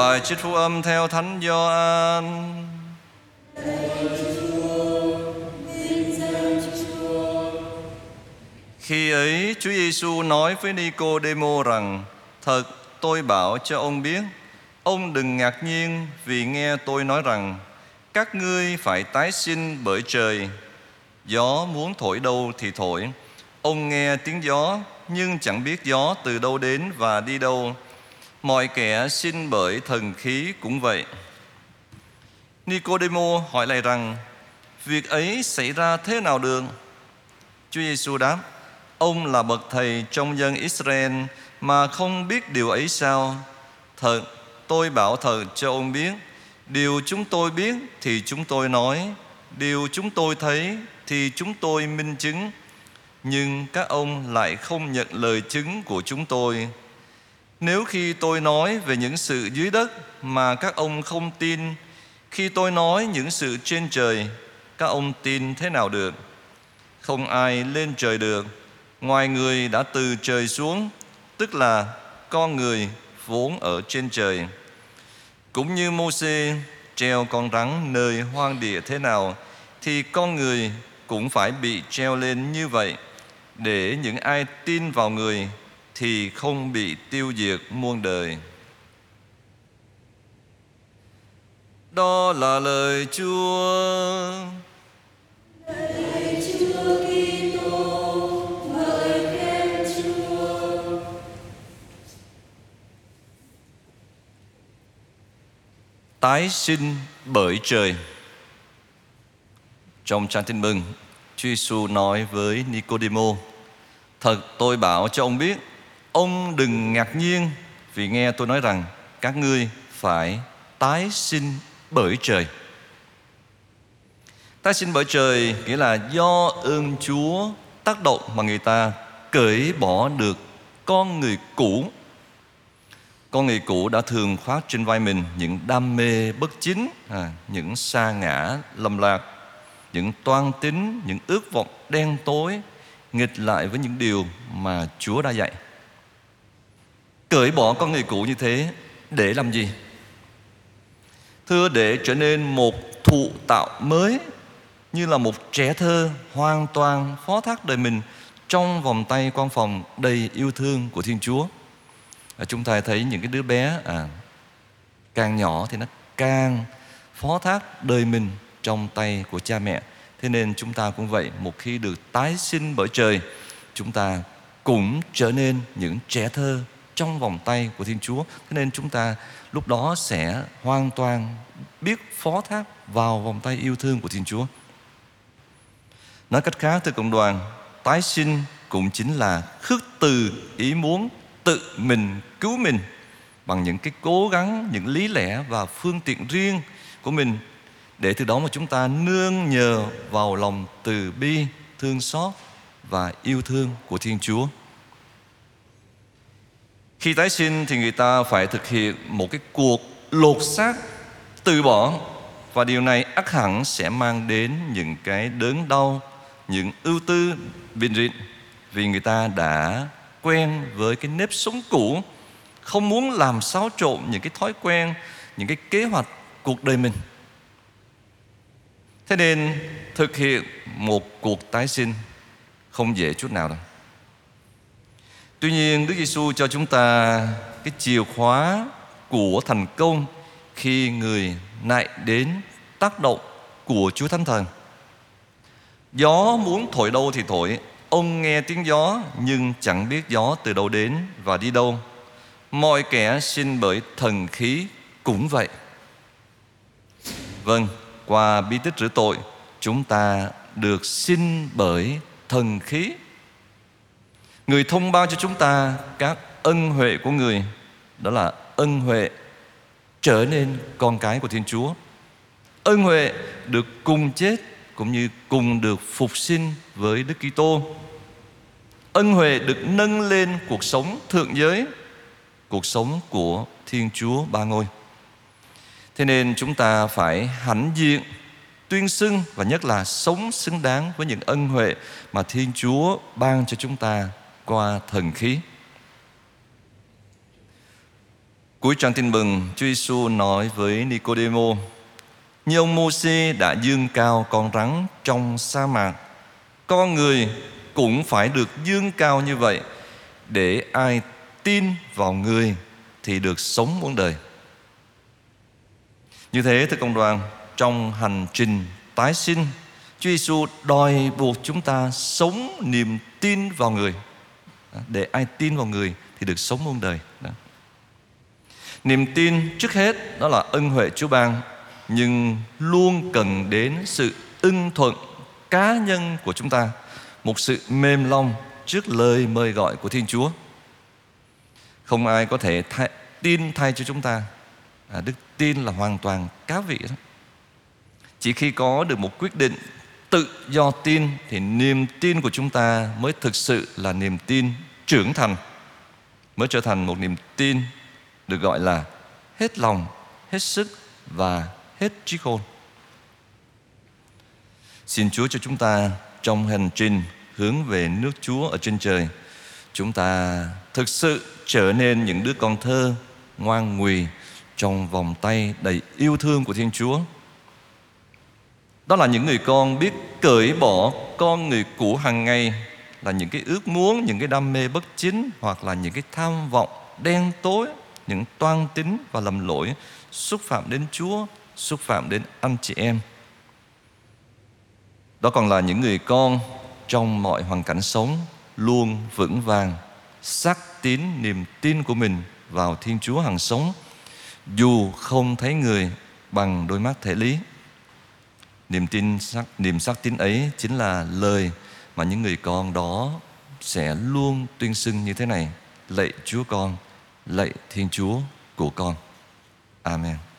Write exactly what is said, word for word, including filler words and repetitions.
Bài trích Phúc âm theo Thánh Gioan. Khi ấy Chúa Giêsu nói với Nicôdemo rằng: Thật tôi bảo cho ông biết, ông đừng ngạc nhiên vì nghe tôi nói rằng các ngươi phải tái sinh bởi trời. Gió muốn thổi đâu thì thổi, ông nghe tiếng gió nhưng chẳng biết gió từ đâu đến và đi đâu. Mọi kẻ sinh bởi thần khí cũng vậy. Nicôdemo hỏi lại rằng: Việc ấy xảy ra thế nào được? Chúa Giêsu đáp: Ông là bậc thầy trong dân Israel mà không biết điều ấy sao? Thật tôi bảo thật cho ông biết, điều chúng tôi biết thì chúng tôi nói, điều chúng tôi thấy thì chúng tôi minh chứng, nhưng các ông lại không nhận lời chứng của chúng tôi. Nếu khi tôi nói về những sự dưới đất mà các ông không tin, khi tôi nói những sự trên trời, các ông tin thế nào được? Không ai lên trời được ngoài người đã từ trời xuống, tức là con người vốn ở trên trời. Cũng như Mô-sê treo con rắn nơi hoang địa thế nào, thì con người cũng phải bị treo lên như vậy, để những ai tin vào người thì không bị tiêu diệt muôn đời. Đó là lời Chúa. Lời Chúa Kitô, ngợi khen Chúa. Tái sinh bởi trời. Trong trang tin mừng, Chúa Giêsu nói với Nicôdemo: Thật tôi bảo cho ông biết, ông đừng ngạc nhiên vì nghe tôi nói rằng các ngươi phải tái sinh bởi trời. Tái sinh bởi trời nghĩa là do ơn Chúa tác động mà người ta cởi bỏ được con người cũ. Con người cũ đã thường khoác trên vai mình những đam mê bất chính, à, những sa ngã lầm lạc, những toan tính, những ước vọng đen tối, nghịch lại với những điều mà Chúa đã dạy. Cởi bỏ con người cũ như thế để làm gì? Thưa, để trở nên một thụ tạo mới, như là một trẻ thơ hoàn toàn phó thác đời mình trong vòng tay quan phòng đầy yêu thương của Thiên Chúa. À, chúng ta thấy những cái đứa bé à, càng nhỏ thì nó càng phó thác đời mình trong tay của cha mẹ. Thế nên chúng ta cũng vậy, một khi được tái sinh bởi trời, chúng ta cũng trở nên những trẻ thơ trong vòng tay của Thiên Chúa. Thế nên chúng ta lúc đó sẽ hoàn toàn biết phó thác vào vòng tay yêu thương của Thiên Chúa. Nói cách khác, thưa cộng đoàn, tái sinh cũng chính là khước từ ý muốn tự mình cứu mình bằng những cái cố gắng, những lý lẽ và phương tiện riêng của mình, để từ đó mà chúng ta nương nhờ vào lòng từ bi, thương xót và yêu thương của Thiên Chúa. Khi tái sinh thì người ta phải thực hiện một cái cuộc lột xác, từ bỏ, và điều này ắt hẳn sẽ mang đến những cái đớn đau, những ưu tư bịn rịn, vì người ta đã quen với cái nếp sống cũ, không muốn làm xáo trộn những cái thói quen, những cái kế hoạch cuộc đời mình. Thế nên thực hiện một cuộc tái sinh không dễ chút nào đâu. Tuy nhiên, Đức Giêsu cho chúng ta cái chìa khóa của thành công khi người nại đến tác động của Chúa Thánh Thần. Gió muốn thổi đâu thì thổi, ông nghe tiếng gió nhưng chẳng biết gió từ đâu đến và đi đâu. Mọi kẻ sinh bởi thần khí cũng vậy. Vâng, qua bí tích rửa tội, chúng ta được sinh bởi thần khí. Người thông báo cho chúng ta các ân huệ của người, đó là ân huệ trở nên con cái của Thiên Chúa. Ân huệ được cùng chết cũng như cùng được phục sinh với Đức Kitô. Ân huệ được nâng lên cuộc sống thượng giới, cuộc sống của Thiên Chúa Ba Ngôi. Thế nên chúng ta phải hãnh diện, tuyên xưng và nhất là sống xứng đáng với những ân huệ mà Thiên Chúa ban cho chúng ta qua thần khí. Cuối trang tin mừng, Chúa Giêsu nói với Nicôdemo: như ông Mô-sê đã dương cao con rắn trong sa mạc, con người cũng phải được dương cao như vậy, để ai tin vào người thì được sống muôn đời. Như thế thưa công đoàn, trong hành trình tái sinh, Chúa Giêsu đòi buộc chúng ta sống niềm tin vào người, để ai tin vào người thì được sống muôn đời. Đó. Niềm tin trước hết đó là ân huệ Chúa ban, nhưng luôn cần đến sự ưng thuận cá nhân của chúng ta, một sự mềm lòng trước lời mời gọi của Thiên Chúa. Không ai có thể thay, tin thay cho chúng ta. À, đức tin là hoàn toàn cá vị đó. Chỉ khi có được một quyết định tự do tin thì niềm tin của chúng ta mới thực sự là niềm tin trưởng thành, mới trở thành một niềm tin được gọi là hết lòng, hết sức và hết trí khôn. Xin Chúa cho chúng ta trong hành trình hướng về nước Chúa ở trên trời, chúng ta thực sự trở nên những đứa con thơ ngoan ngoì trong vòng tay đầy yêu thương của Thiên Chúa. Đó là những người con biết cởi bỏ con người cũ hàng ngày, là những cái ước muốn, những cái đam mê bất chính, hoặc là những cái tham vọng đen tối, những toan tính và lầm lỗi xúc phạm đến Chúa, xúc phạm đến anh chị em. Đó còn là những người con trong mọi hoàn cảnh sống luôn vững vàng, xác tín niềm tin của mình vào Thiên Chúa hằng sống, dù không thấy người bằng đôi mắt thể lý. Niềm tin xác, niềm xác tín ấy chính là lời mà những người con đó sẽ luôn tuyên xưng như thế này: lạy Chúa con, lạy Thiên Chúa của con. Amen.